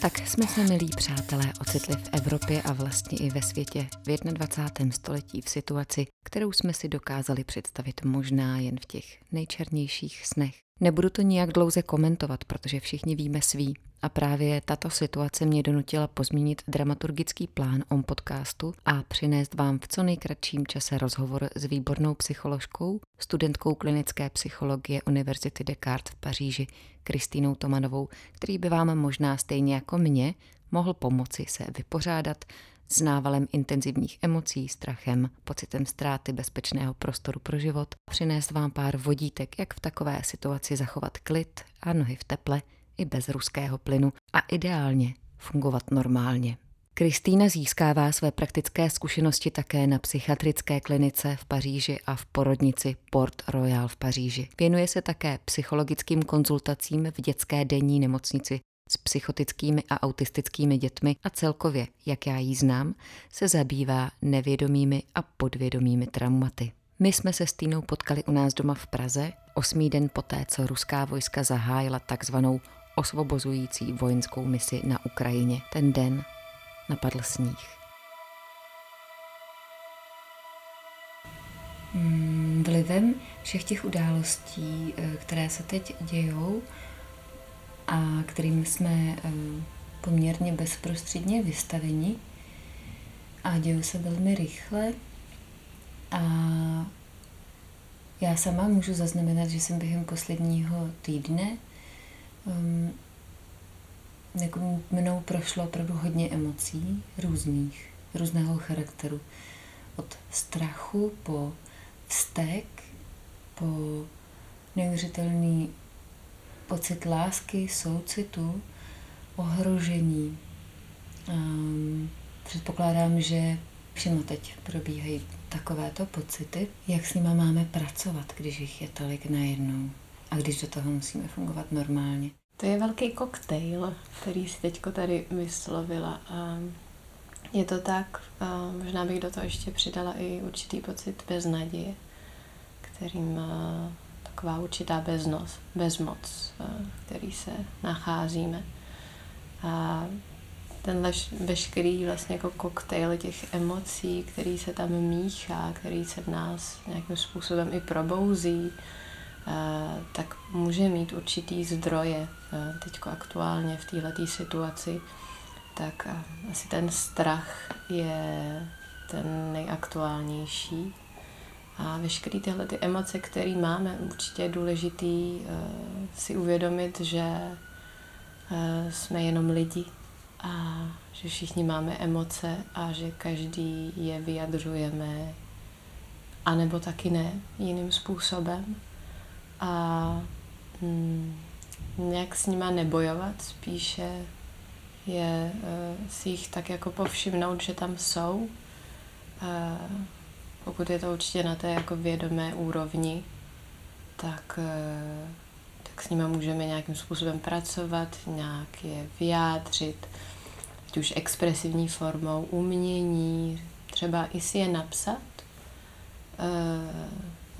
Tak jsme se, milí přátelé, ocitli v Evropě a vlastně i ve světě v 21. století v situaci, kterou jsme si dokázali představit možná jen v těch nejčernějších snech. Nebudu to nijak dlouze komentovat, protože všichni víme svý. A právě tato situace mě donutila pozměnit dramaturgický plán OM podcastu a přinést vám v co nejkratším čase rozhovor s výbornou psycholožkou, studentkou klinické psychologie Univerzity Descartes v Paříži, Kristýnou Tomanovou, který by vám možná stejně jako mě mohl pomoci se vypořádat s návalem intenzivních emocí, strachem, pocitem ztráty bezpečného prostoru pro život, přinést vám pár vodítek, jak v takové situaci zachovat klid a nohy v teple, i bez ruského plynu a ideálně fungovat normálně. Kristýna získává své praktické zkušenosti také na psychiatrické klinice v Paříži a v porodnici Port Royal v Paříži. Věnuje se také psychologickým konzultacím v dětské denní nemocnici s psychotickými a autistickými dětmi a celkově, jak já ji znám, se zabývá nevědomými a podvědomými traumaty. My jsme se s Týnou potkali u nás doma v Praze 8. den poté, co ruská vojska zahájila takzvanou osvobozující vojenskou misi na Ukrajině. Ten den napadl sníh. Vlivem všech těch událostí, které se teď dějou a kterým jsme poměrně bezprostředně vystaveni a dějou se velmi rychle, a já sama můžu zaznamenat, že jsem během posledního týdne jako mnou prošlo opravdu hodně emocí různého charakteru. Od strachu po vztek, po neuvěřitelný pocit lásky, soucitu, ohrožení. Předpokládám, že všemu teď probíhají takovéto pocity, jak s nimi máme pracovat, když jich je tolik najednou a když do toho musíme fungovat normálně. To je velký koktejl, který si teďko tady vyslovila. A je to tak, možná bych do toho ještě přidala i určitý pocit beznaděje, který má taková určitá bezmoc, který se nacházíme. A tenhle veškerý vlastně jako koktejl těch emocí, který se tam míchá, který se v nás nějakým způsobem i probouzí, tak může mít určitý zdroje teďko aktuálně v této situaci. Tak asi ten strach je ten nejaktuálnější. A veškeré tyhle ty emoce, které máme, určitě je důležitý si uvědomit, že jsme jenom lidi. A že všichni máme emoce a že každý je vyjadřujeme anebo taky ne, jiným způsobem. A nějak s nima nebojovat, spíše je si jich tak jako povšimnout, že tam jsou. Pokud je to určitě na té jako vědomé úrovni, tak s nima můžeme nějakým způsobem pracovat, nějak je vyjádřit, ať už expresivní formou, umění, třeba i si je napsat,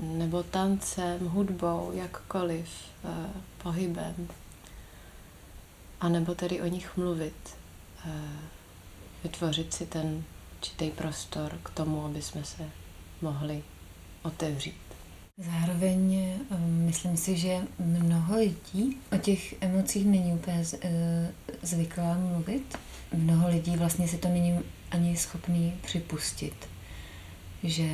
nebo tancem, hudbou, jakkoliv, pohybem. A nebo tedy o nich mluvit, vytvořit si ten určitý prostor k tomu, aby jsme se mohli otevřít. Zároveň myslím si, že mnoho lidí o těch emocích není úplně zvyklá mluvit. Mnoho lidí vlastně si to není ani schopný připustit, že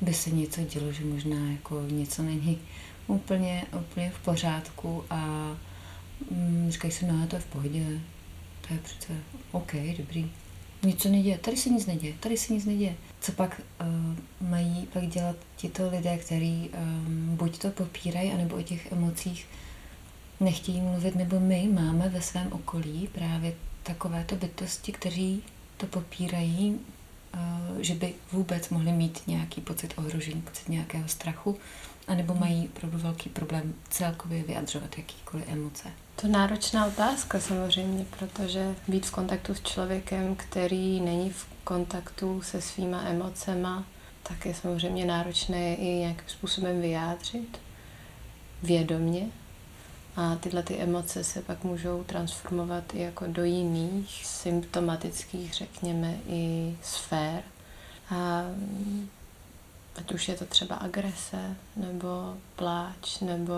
by se něco dělo, že možná jako něco není úplně v pořádku a říkají si, no to je v pohodě, to je přece OK, dobrý. Nic se neděje, tady se nic neděje. Co pak mají pak dělat tito lidé, kteří buď to popírají, anebo o těch emocích nechtějí mluvit, nebo my máme ve svém okolí právě takovéto bytosti, kteří to popírají, že by vůbec mohli mít nějaký pocit ohrožení, pocit nějakého strachu, anebo mají opravdu velký problém celkově vyjadřovat jakýkoliv emoce. To je náročná otázka samozřejmě, protože být v kontaktu s člověkem, který není v kontaktu se svýma emocema, tak je samozřejmě náročné i nějakým způsobem vyjádřit vědomně. A tyhle ty emoce se pak můžou transformovat i jako do jiných symptomatických, řekněme, i sfér. A ať už je to třeba agrese, nebo pláč, nebo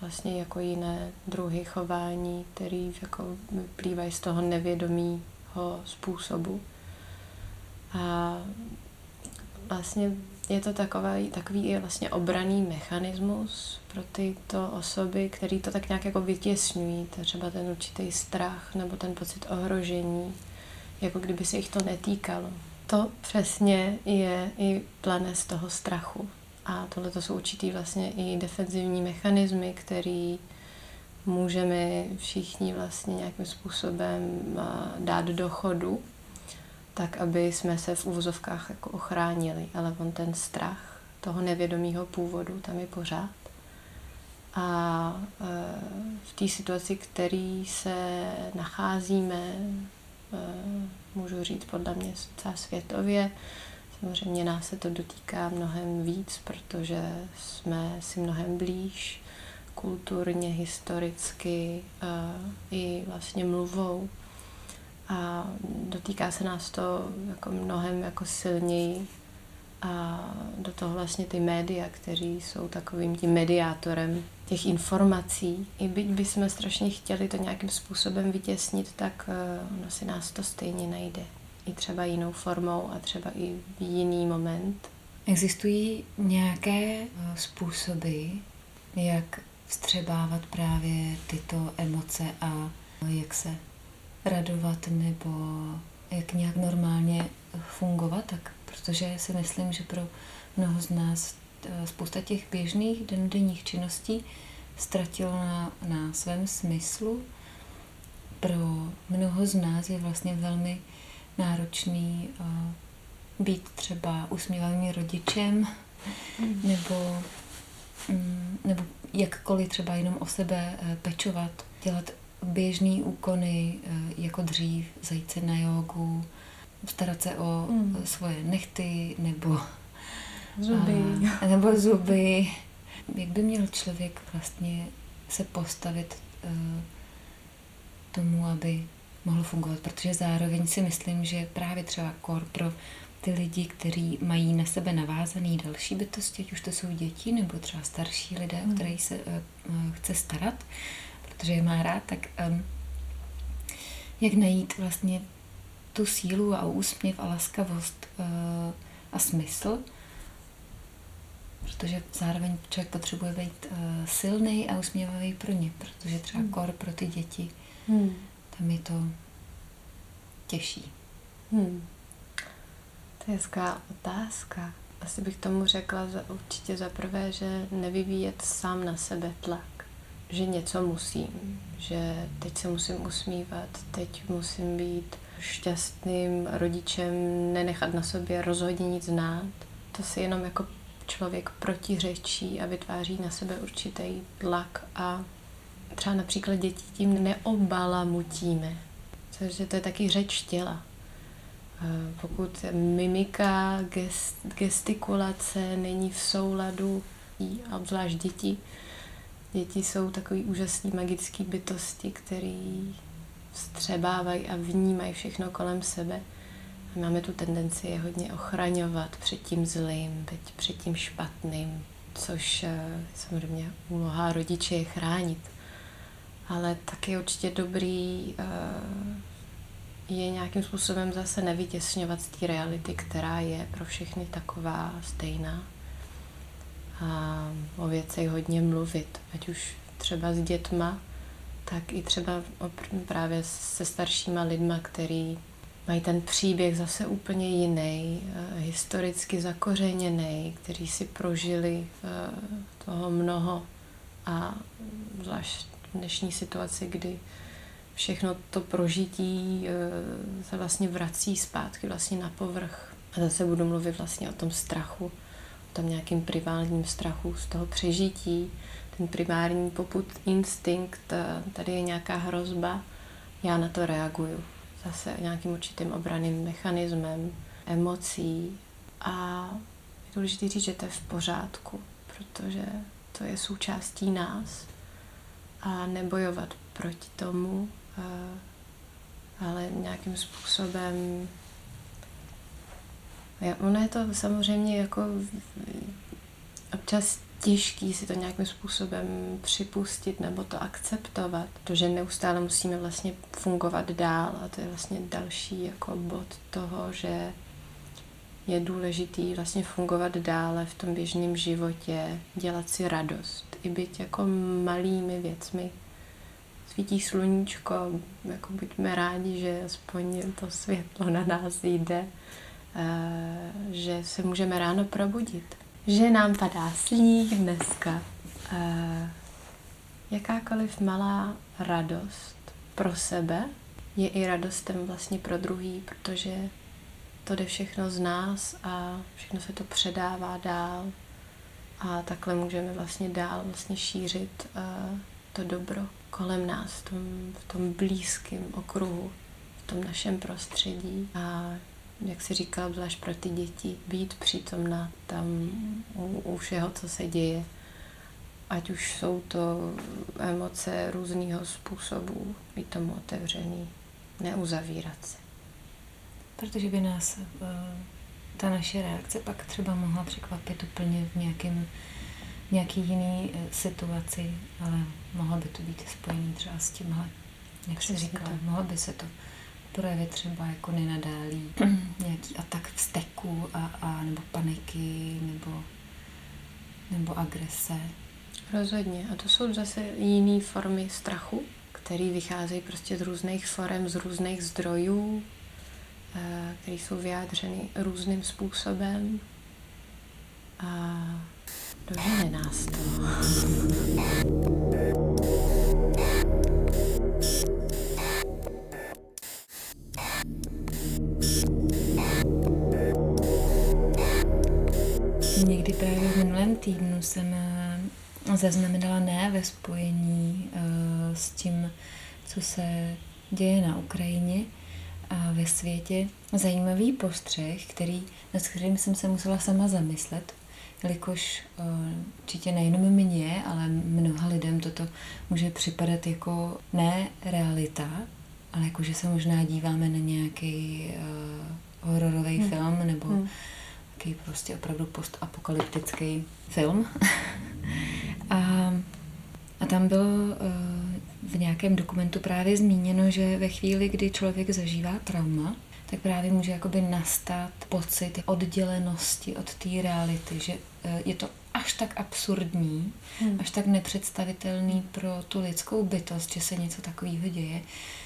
vlastně jako jiné druhy chování, které jako vyplývají z toho nevědomého způsobu. A vlastně je to takový vlastně obranný mechanismus pro tyto osoby, které to tak nějak jako vytěsňují, třeba ten určitý strach nebo ten pocit ohrožení, jako kdyby se jich to netýkalo. To přesně je i plamec toho strachu. A tohle to jsou určitý vlastně i defenzivní mechanismy, který můžeme všichni vlastně nějakým způsobem dát do chodu, tak aby jsme se v uvozovkách jako ochránili. Ale on ten strach toho nevědomého původu tam je pořád. A v té situaci, který se nacházíme, můžu říct podle mě světově, samozřejmě nás se to dotýká mnohem víc, protože jsme si mnohem blíž kulturně, historicky i vlastně mluvou. A dotýká se nás to jako mnohem jako silněji a do toho vlastně ty média, kteří jsou takovým tím mediátorem těch informací. I byť bychom strašně chtěli to nějakým způsobem vytěsnit, tak ono si nás to stejně najde. I třeba jinou formou a třeba i jiný moment. Existují nějaké způsoby, jak vstřebávat právě tyto emoce a jak se radovat nebo jak nějak normálně fungovat, tak protože si myslím, že pro mnoho z nás spousta těch běžných dennodenních činností ztratilo na svém smyslu. Pro mnoho z nás je vlastně velmi náročný být třeba usmívaným rodičem nebo jakkoliv třeba jenom o sebe pečovat, dělat běžný úkony, jako dřív, zajít se na jógu, starat se o svoje nechty nebo zuby. Jak by měl člověk vlastně se postavit tomu, aby mohl fungovat? Protože zároveň si myslím, že právě třeba kor pro ty lidi, kteří mají na sebe navázaný další bytosti, ať už to jsou děti nebo třeba starší lidé, o které se chce starat, protože je má rád, tak jak najít vlastně tu sílu a úsměv a laskavost a smysl, protože zároveň člověk potřebuje být silný a usměvavý pro ně, protože třeba kor pro ty děti, tam je to těžší. To je hezká otázka. Asi bych tomu řekla určitě za prvé, že nevyvíjet sám na sebe tlak. Že něco musím, že teď se musím usmívat, teď musím být šťastným rodičem, nenechat na sobě rozhodně nic znát. To si jenom jako člověk protiřečí a vytváří na sebe určitý tlak a třeba například děti tím neobalamutíme, což to je taky řeč těla. Pokud mimika, gestikulace není v souladu, a obzvlášť děti jsou takový úžasný magický bytosti, který vstřebávají a vnímají všechno kolem sebe. A máme tu tendenci je hodně ochraňovat před tím zlým, před tím špatným, což samozřejmě úloha rodiče je chránit. Ale tak je určitě dobrý je nějakým způsobem zase nevytěsňovat z té reality, která je pro všechny taková stejná. A o věcech hodně mluvit, ať už třeba s dětma, tak i třeba právě se staršíma lidma, který mají ten příběh zase úplně jiný, historicky zakořeněný, kteří si prožili toho mnoho a zvlášť v dnešní situaci, kdy všechno to prožití se vlastně vrací zpátky vlastně na povrch. A zase budu mluvit vlastně o tom strachu, tam nějakým primárním strachu z toho přežití, ten primární popud instinkt, tady je nějaká hrozba, já na to reaguju. Zase nějakým určitým obranným mechanismem, emocí a je důležité říct, že to je v pořádku, protože to je součástí nás a nebojovat proti tomu, ale nějakým způsobem. Ono je to samozřejmě jako občas těžký si to nějakým způsobem připustit nebo to akceptovat, protože neustále musíme vlastně fungovat dál a to je vlastně další jako bod toho, že je důležitý vlastně fungovat dále v tom běžném životě, dělat si radost, i byť jako malými věcmi. Svítí sluníčko, jako buďme rádi, že aspoň to světlo na nás jde, že se můžeme ráno probudit. Že nám padá sníh dneska. Jakákoliv malá radost pro sebe je i radostem vlastně pro druhý, protože to jde všechno z nás a všechno se to předává dál a takhle můžeme vlastně dál vlastně šířit to dobro kolem nás, v tom blízkém okruhu, v tom našem prostředí. A jak jsi říkala, zvlášť pro ty děti, být přítomná tam u všeho, co se děje. Ať už jsou to emoce různýho způsobu, být tomu otevřený, neuzavírat se. Protože by nás ta naše reakce pak třeba mohla překvapit úplně v nějaký jiný situaci, ale mohlo by to být spojený třeba s tímhle, jak jsi říkala, mohlo by se to projevit třeba jako nenadálý nějaký atak vzteku a nebo paniky nebo agrese. Rozhodně. A to jsou zase jiné formy strachu, které vycházejí prostě z různých forem, z různých zdrojů, které jsou vyjádřeny různým způsobem. A dožene nás to. Někdy právě v minulém týdnu jsem zaznamenala ne ve spojení s tím, co se děje na Ukrajině a ve světě, zajímavý postřeh, nad kterým jsem se musela sama zamyslet, jelikož určitě nejenom mně, ale mnoha lidem toto může připadat jako ne realita, ale jako, že se možná díváme na nějaký hororový film nebo takový prostě opravdu postapokalyptický film. A tam bylo v nějakém dokumentu právě zmíněno, že ve chvíli, kdy člověk zažívá trauma, tak právě může jakoby nastat pocit oddělenosti od té reality, že je to až tak absurdní, až tak nepředstavitelný pro tu lidskou bytost, že se něco takového děje,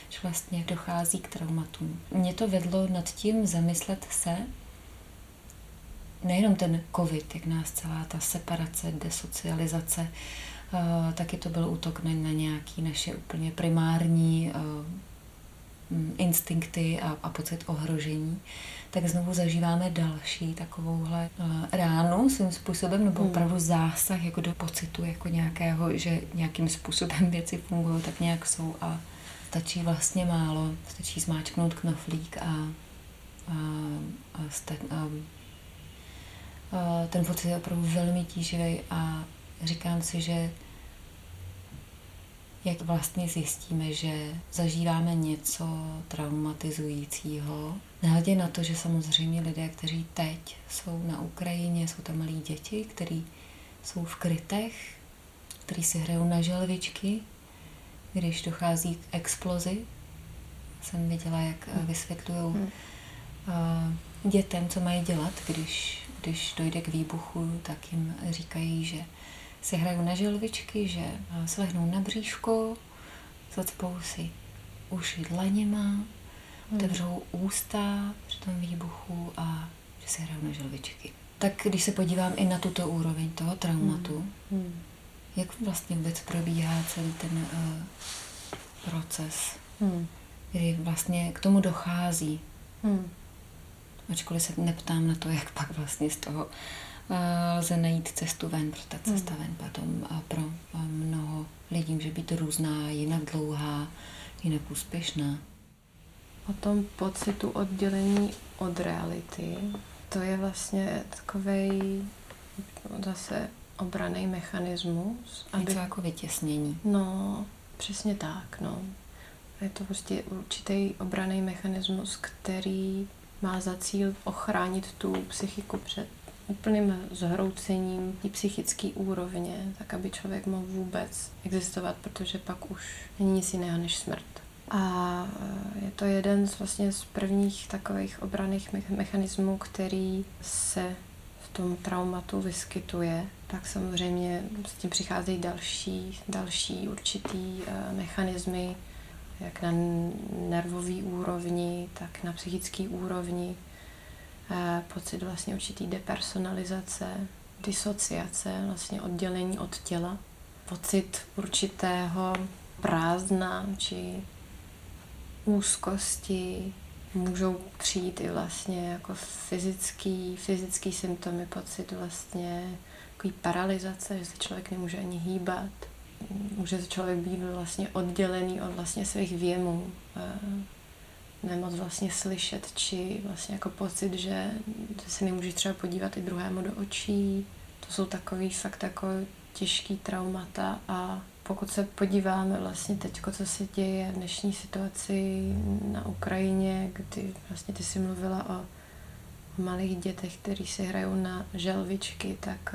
že vlastně dochází k traumatům. Mě to vedlo nad tím zamyslet se, nejenom ten covid, jak nás celá ta separace, desocializace, taky to byl útok na nějaké naše úplně primární instinkty a pocit ohrožení, tak znovu zažíváme další takovouhle ránu svým způsobem, nebo opravdu zásah jako do pocitu jako nějakého, že nějakým způsobem věci fungují, tak nějak jsou a stačí vlastně málo, stačí zmáčknout knoflík a ten pocit je opravdu velmi tíživý a říkám si, že jak vlastně zjistíme, že zažíváme něco traumatizujícího. Nehledě na to, že samozřejmě lidé, kteří teď jsou na Ukrajině, jsou tam malí děti, kteří jsou v krytech, kteří si hrajou na želvičky, když dochází k explozi. Jsem viděla, jak vysvětlují dětem, co mají dělat, když dojde k výbuchu, tak jim říkají, že si hrajou na želvičky, že se lehnou na bříško, zacpou si uši dlaněma, otevřou ústa při tom výbuchu a že si hrajou na želvičky. Tak když se podívám i na tuto úroveň toho traumatu, jak vlastně vůbec probíhá celý ten proces, kdy vlastně k tomu dochází. Ačkoliv se neptám na to, jak pak vlastně z toho lze najít cestu ven, protože ta cesta ven potom pro mnoho lidí může být různá, jinak dlouhá, jinak úspěšná. O tom pocitu oddělení od reality, to je vlastně takovej zase obraný mechanismus. Aby... něco jako vytěsnění. No, přesně tak, no. Je to prostě určitý obraný mechanismus, který má za cíl ochránit tu psychiku před úplným zhroucením té psychické úrovně, tak aby člověk mohl vůbec existovat, protože pak už není nic jiného než smrt. A je to jeden z vlastně z prvních takových obranných mechanismů, který se v tom traumatu vyskytuje. Pak samozřejmě s tím přicházejí další určitý mechanismy, jak na nervový úrovni, tak na psychický úrovni. Pocit vlastně určitý depersonalizace, disociace, vlastně oddělení od těla. Pocit určitého prázdna či úzkosti. Můžou přijít i vlastně jako fyzický symptomy, pocit vlastně takový paralizace, že se člověk nemůže ani hýbat. Může člověk být vlastně oddělený od vlastně svých věmů, nemoc vlastně slyšet, či vlastně jako pocit, že se nemůže třeba podívat i druhému do očí. To jsou takový fakt jako těžký traumata a pokud se podíváme vlastně teďko, co se děje v dnešní situaci na Ukrajině, kdy vlastně ty jsi mluvila o malých dětech, kteří si hrajou na želvičky, tak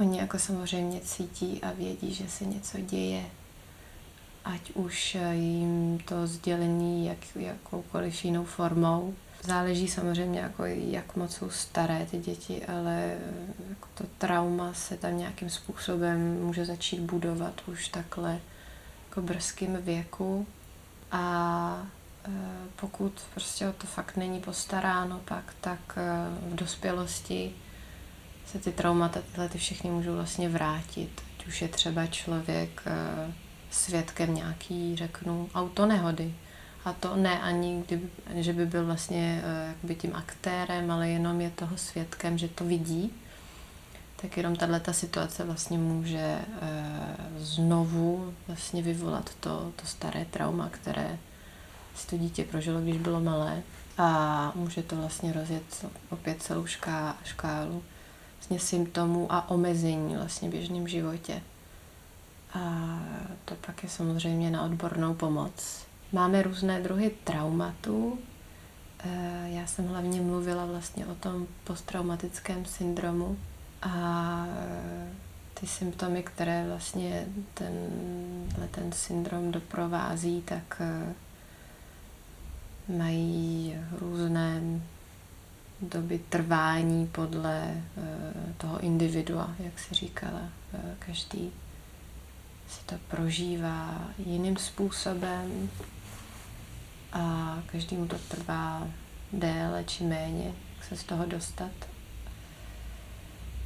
oni jako samozřejmě cítí a vědí, že se něco děje. Ať už jim to sdělení jakoukoliv jinou formou. Záleží samozřejmě, jako, jak moc jsou staré ty děti, ale jako to trauma se tam nějakým způsobem může začít budovat už takhle jako brzkým věku. A pokud prostě o to fakt není postaráno, pak tak v dospělosti se ty traumata, tyhle ty všechny můžou vlastně vrátit. Ať už je třeba člověk svědkem nějaký, řeknu, autonehody. A to ne ani, že by byl vlastně jakoby tím aktérem, ale jenom je toho svědkem, že to vidí. Tak jenom tato situace vlastně může znovu vlastně vyvolat to staré trauma, které si to dítě prožilo, když bylo malé. A může to vlastně rozjet opět celou škálu vlastně symptomů a omezení vlastně v běžném životě. A to pak je samozřejmě na odbornou pomoc. Máme různé druhy traumatů. Já jsem hlavně mluvila vlastně o tom posttraumatickém syndromu a ty symptomy, které vlastně ten syndrom doprovází, tak mají různé doby trvání podle toho individua, jak se říkala. Každý si to prožívá jiným způsobem a každému to trvá déle či méně, jak se z toho dostat.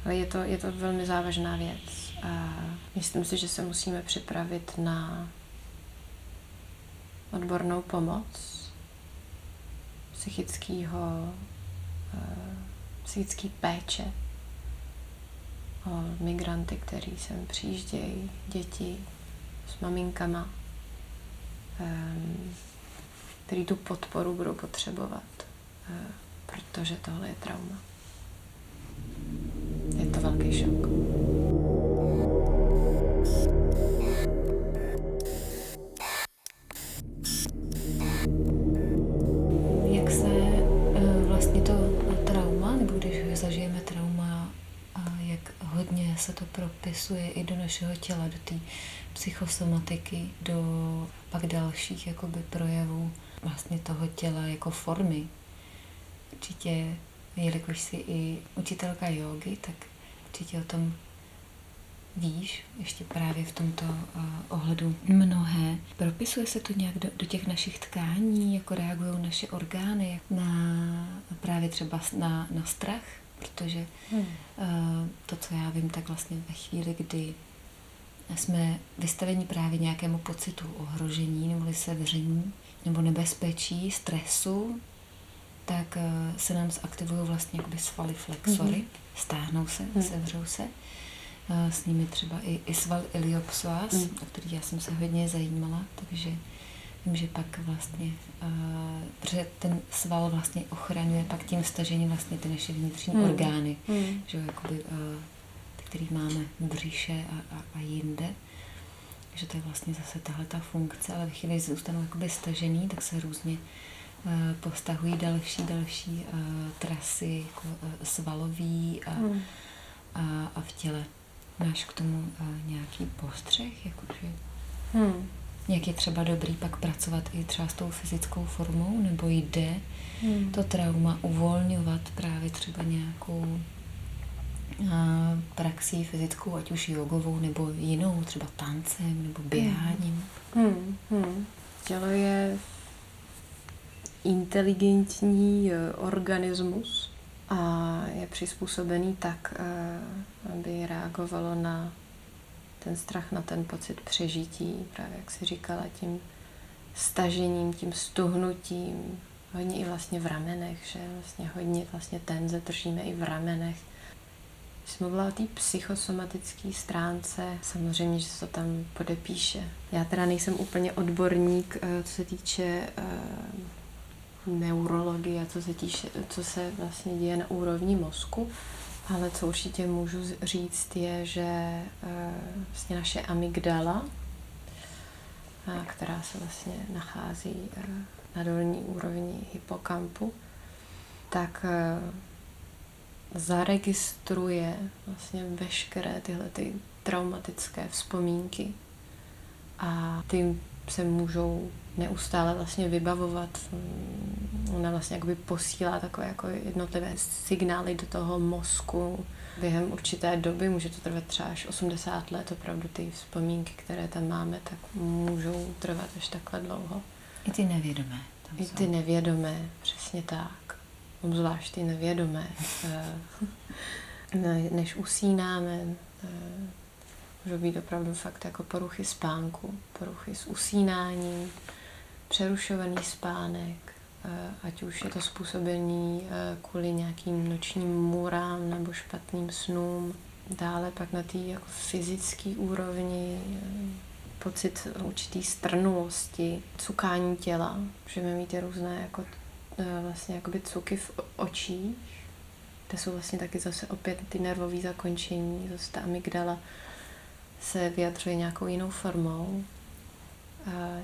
Ale je to velmi závažná věc a myslím si, že se musíme připravit na odbornou pomoc psychické péče o migranty, kteří sem přijíždějí, děti s maminkama, který tu podporu budou potřebovat, protože tohle je trauma. Je to velký šok. Jak se vlastně to trauma, nebo když zažijeme trauma, jak hodně se to propisuje i do našeho těla, do té psychosomatiky, do pak dalších jakoby projevů vlastně toho těla jako formy. Určitě, jelikož jsi i učitelka jógy, tak určitě o tom víš ještě právě v tomto ohledu mnohé. Propisuje se to nějak do těch našich tkání, jako reagují naše orgány na právě třeba na strach, protože to, co já vím, tak vlastně ve chvíli, kdy jsme vystaveni právě nějakému pocitu ohrožení nebo sevření nebo nebezpečí, stresu, tak se nám zaktivují vlastně jakoby svaly flexory, stáhnou se, sevřou se. S nimi třeba i sval iliopsoas, o který já jsem se hodně zajímala, takže vím, že pak vlastně, protože ten sval vlastně ochraňuje pak tím stažením vlastně ty naše vnitřní orgány, že jakoby který máme v břiše a jinde. Že to je vlastně zase tahle ta funkce, ale v chvíli, když zůstanou jakoby stažený, tak se různě postahují další trasy, jako svalový a v těle. Máš k tomu nějaký postřeh? Jakože? Jak je třeba dobrý pak pracovat i třeba s tou fyzickou formou, nebo jde to trauma uvolňovat právě třeba nějakou praxí fyzickou, ať už jogovou, nebo jinou, třeba tancem, nebo běháním? Tělo je inteligentní organismus a je přizpůsobený tak, aby reagovalo na ten strach, na ten pocit přežití, právě jak jsi říkala, tím stažením, tím stuhnutím, hodně i vlastně v ramenech, že vlastně hodně vlastně tenze držíme i v ramenech. Když jsem mluvila o té psychosomatické stránce, samozřejmě, že se to tam podepíše. Já teda nejsem úplně odborník, co se týče neurologie, co se vlastně děje na úrovni mozku, ale co určitě můžu říct je, že vlastně naše amygdala, která se vlastně nachází na dolní úrovni hypokampu, tak zaregistruje vlastně veškeré tyhle ty traumatické vzpomínky a ty se můžou neustále vlastně vybavovat. Ona vlastně jakoby posílá takové jako jednotlivé signály do toho mozku. Během určité doby, může to trvat třeba až 80 let, opravdu ty vzpomínky, které tam máme, tak můžou trvat až takhle dlouho. I ty nevědomé. I ty nevědomé, přesně tak. Obzvlášť ty nevědomé. Než usínáme, můžou být opravdu fakt jako poruchy spánku, poruchy s usínáním, přerušovaný spánek, ať už je to způsobený kvůli nějakým nočním můrám nebo špatným snům. Dále pak na té jako fyzické úrovni pocit určitý strnulosti, cukání těla. Můžeme mít různé jako, vlastně jakoby cuky v očích, kde jsou vlastně taky zase opět ty nervové zakončení, zase ta amygdala se vyjadřuje nějakou jinou formou.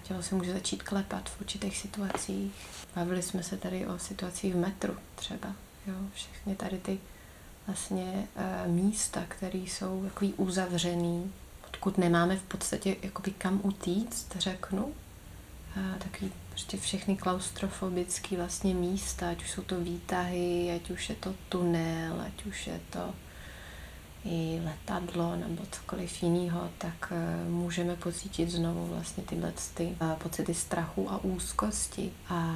Tělo se může začít klepat v určitých situacích. Bavili jsme se tady o situacích v metru třeba. Jo? Všechny tady ty vlastně místa, které jsou takový uzavřený, odkud nemáme v podstatě jakoby kam utíct, řeknu. Takový prostě všechny klaustrofobické vlastně místa, ať už jsou to výtahy, ať už je to tunel, ať už je to i letadlo nebo cokoliv jiného, tak můžeme pocítit znovu vlastně tyhle pocity strachu a úzkosti a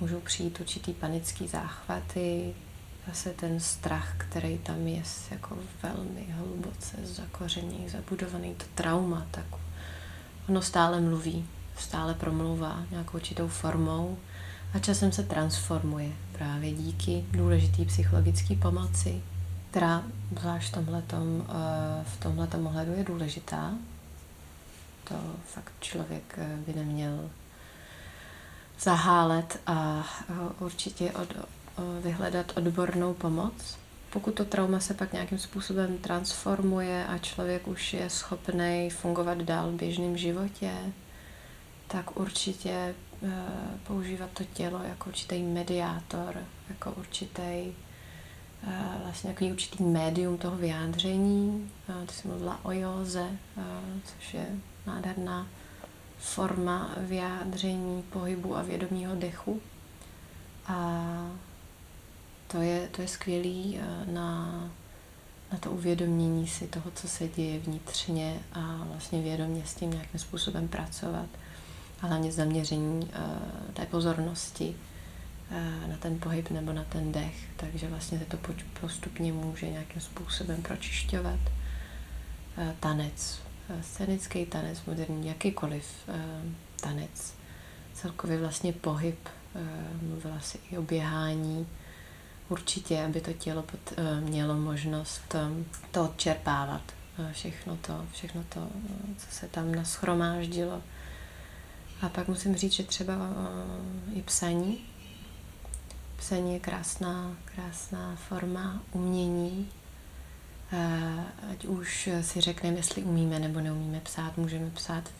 můžou přijít určitý panický záchvaty. Zase ten strach, který tam je jako velmi hluboce zakořený, zabudovaný, to trauma, tak ono stále mluví, stále promlouvá nějakou určitou formou a časem se transformuje právě díky důležité psychologické pomoci, která zvlášť v tomhletom ohledu je důležitá. To fakt člověk by neměl zahálet a určitě vyhledat odbornou pomoc. Pokud to trauma se pak nějakým způsobem transformuje a člověk už je schopný fungovat dál v běžném životě, tak určitě používat to tělo jako určitý mediátor, jako určitý vlastně takový určitý médium toho vyjádření. Ty jsi mluvila o józe, což je nádherná forma vyjádření pohybu a vědomího dechu. A to je skvělý na to uvědomění si toho, co se děje vnitřně a vlastně vědomě s tím nějakým způsobem pracovat. A hlavně zaměření té pozornosti na ten pohyb nebo na ten dech, takže vlastně se to postupně může nějakým způsobem pročišťovat. Tanec, scénický tanec, moderní, jakýkoliv tanec, celkově vlastně pohyb, mluvila si i o běhání, určitě, aby to tělo mělo možnost to odčerpávat, všechno to, co se tam nashromáždilo. A pak musím říct, že třeba i psaní. Psaní je krásná forma umění, ať už si řekneme, jestli umíme nebo neumíme psát, můžeme psát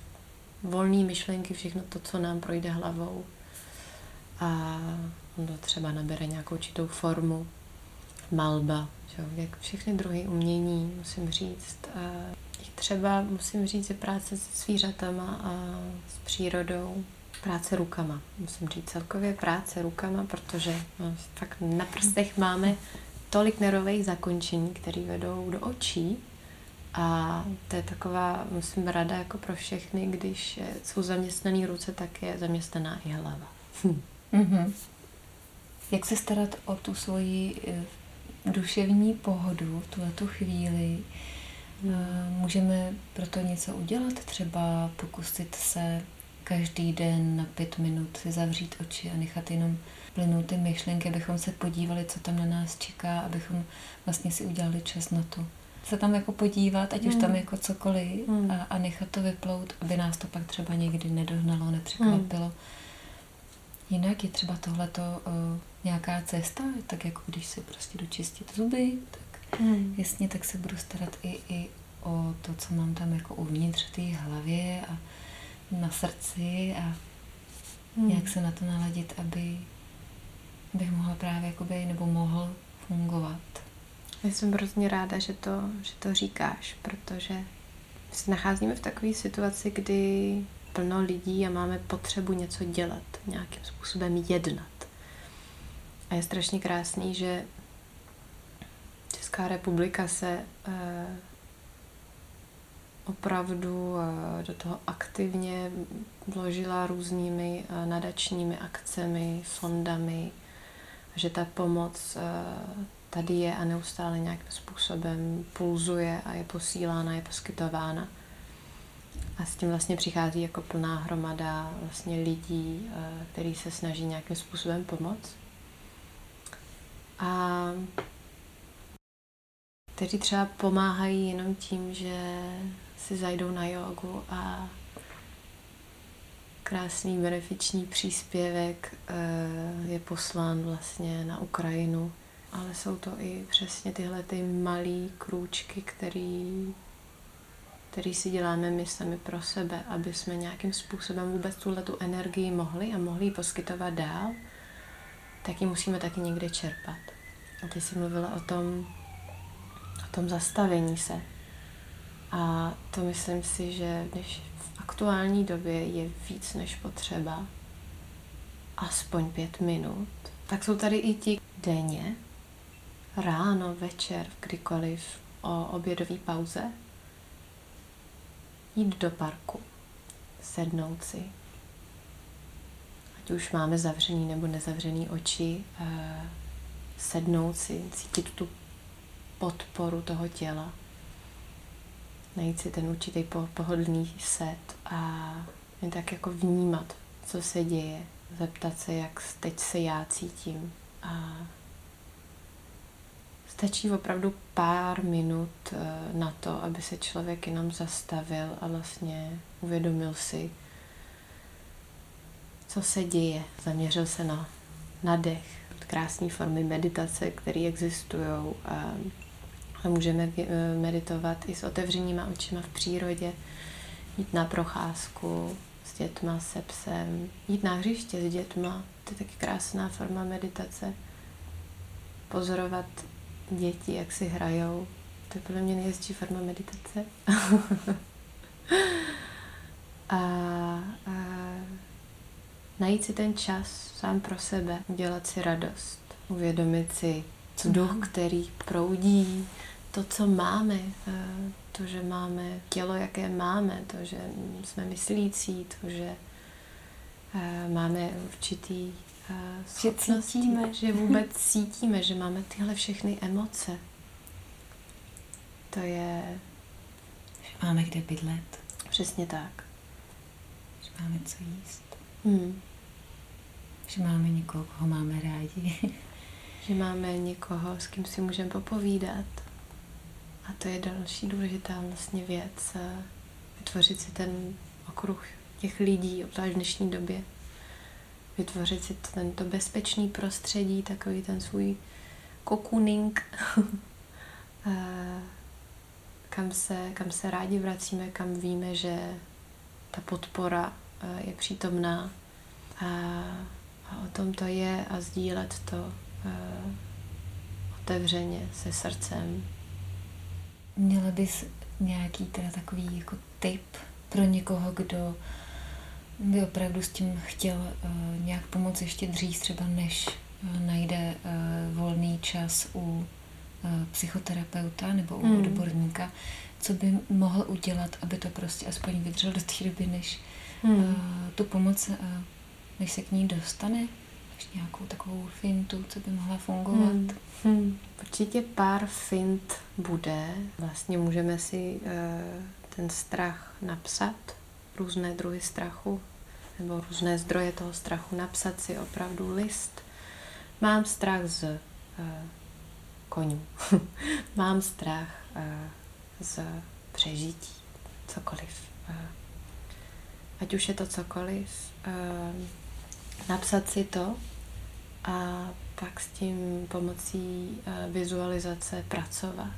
volné myšlenky, všechno to, co nám projde hlavou. A ono třeba nabere nějakou určitou formu, malba, jak všechny druhy umění, musím říct. A třeba musím říct, že práce se zvířatama a s přírodou, práce rukama. Musím říct celkově práce rukama, protože tak na prstech máme tolik nervových zakončení, které vedou do očí. A to je taková, musím rada jako pro všechny, když jsou zaměstnané ruce, tak je zaměstnaná i hlava. Mm-hmm. Jak se starat o tu svoji duševní pohodu v tuhletu chvíli? Můžeme proto něco udělat? Třeba pokusit se každý den na 5 minut si zavřít oči a nechat jenom plynout ty myšlenky, abychom se podívali, co tam na nás čeká, abychom vlastně si udělali čas na to. Se tam jako podívat, ať už tam jako cokoliv a nechat to vyplout, aby nás to pak třeba někdy nedohnalo, nepřekvapilo. Jinak je třeba tohleto nějaká cesta, tak jako když si prostě dočistit zuby, tak jasně, tak se budu starat i o to, co mám tam jako uvnitř v té hlavě a na srdci a nějak se na to naladit, abych mohla právě jakoby, nebo mohl fungovat. Já jsem hrozně ráda, že to říkáš, protože se nacházíme v takové situaci, kdy plno lidí a máme potřebu něco dělat, nějakým způsobem jednat. A je strašně krásný, že Česká republika se opravdu do toho aktivně vložila různými nadačními akcemi, fondami, že ta pomoc tady je a neustále nějakým způsobem pulzuje a je posílána, je poskytována. A s tím vlastně přichází jako plná hromada vlastně lidí, kteří se snaží nějakým způsobem pomoct. A kteří třeba pomáhají jenom tím, že si zajdou na jógu a krásný benefiční příspěvek je poslán vlastně na Ukrajinu. Ale jsou to i přesně tyhle ty malý krůčky, který si děláme my sami pro sebe, aby jsme nějakým způsobem vůbec tu energii mohli ji poskytovat dál, tak ji musíme taky někde čerpat. A ty jsi mluvila o tom zastavení se. A to myslím si, že když v aktuální době je víc než potřeba, aspoň 5 minut, tak jsou tady i ti denně, ráno, večer, kdykoliv, o obědové pauze, jít do parku, sednout si. Ať už máme zavřený nebo nezavřený oči, sednout si, cítit tu podporu toho těla. Najít si ten určitý pohodlný set a jen tak jako vnímat, co se děje. Zeptat se, jak teď se já cítím. A stačí opravdu pár minut na to, aby se člověk jenom zastavil a vlastně uvědomil si, co se děje. Zaměřil se na dech. Krásné formy meditace, které existují. A můžeme meditovat i s otevřenýma očima v přírodě, jít na procházku s dětma, se psem, jít na hřiště s dětma. To je taky krásná forma meditace. Pozorovat děti, jak si hrajou. To je podle mě nejhezčí forma meditace. a najít si ten čas sám pro sebe, udělat si radost, uvědomit si duch, který proudí, to, co máme, to, že máme tělo, jaké máme, to, že jsme myslící, to, že máme určitý schopnosti, že vůbec cítíme, že máme tyhle všechny emoce. To je... Že máme kde bydlet. Přesně tak. Že máme co jíst. Že máme někoho, koho máme rádi. Že máme někoho, s kým si můžeme popovídat. A to je další důležitá vlastně věc. Vytvořit si ten okruh těch lidí, obzvlášť v dnešní době. Vytvořit si tento bezpečný prostředí, takový ten svůj kokuning. kam se rádi vracíme, kam víme, že ta podpora je přítomná. A o tom to je a sdílet to otevřeně se srdcem. Měla bys nějaký teda takový jako tip pro někoho, kdo by opravdu s tím chtěl nějak pomoct ještě dřív, třeba než najde volný čas u psychoterapeuta nebo u odborníka, co by mohl udělat, aby to prostě aspoň vydržel do té doby, než tu pomoc, než se k ní dostane, než nějakou takovou fintu, co by mohla fungovat. Určitě pár fint bude. Vlastně můžeme si ten strach napsat, různé druhy strachu, nebo různé zdroje toho strachu, napsat si opravdu list. Mám strach z koní. Mám strach z přežití. Cokoliv. Ať už je to cokoliv. Napsat si to a pak s tím pomocí vizualizace pracovat.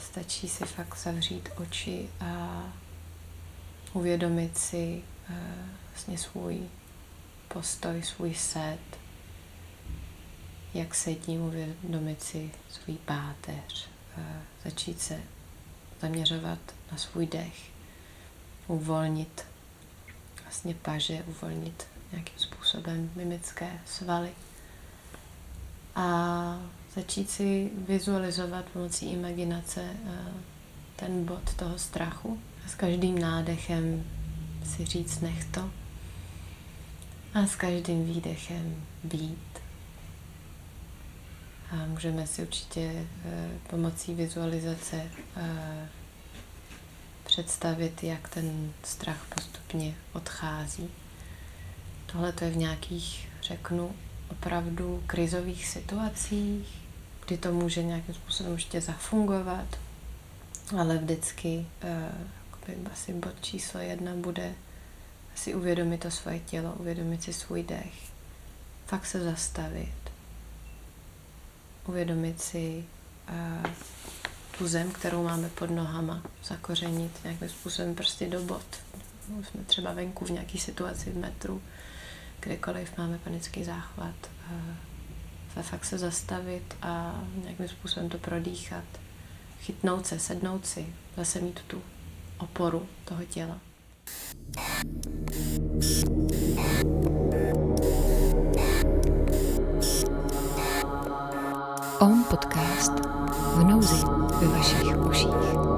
Stačí si fakt zavřít oči a uvědomit si vlastně svůj postoj, svůj set, jak sedím, uvědomit si svůj páteř, začít se zaměřovat na svůj dech, uvolnit vlastně paže, uvolnit nějakým způsobem mimické svaly a začít si vizualizovat pomocí imaginace ten bod toho strachu a s každým nádechem si říct nech to a s každým výdechem být. A můžeme si určitě pomocí vizualizace představit, jak ten strach postupně odchází. Tohle to je v nějakých, řeknu, opravdu krizových situacích, kdy to může nějakým způsobem ještě zafungovat, ale vždycky asi bod číslo 1 bude si uvědomit to svoje tělo, uvědomit si svůj dech, fakt se zastavit. Uvědomit si tu zem, kterou máme pod nohama, zakořenit nějakým způsobem prsty do bot. Jsme třeba venku v nějaké situaci v metru, kdekoliv máme panický záchvat. Fakt se zastavit a nějakým způsobem to prodýchat. Chytnout se, sednout si, zase mít tu oporu toho těla. On podcast v nouzi ve vašich uších.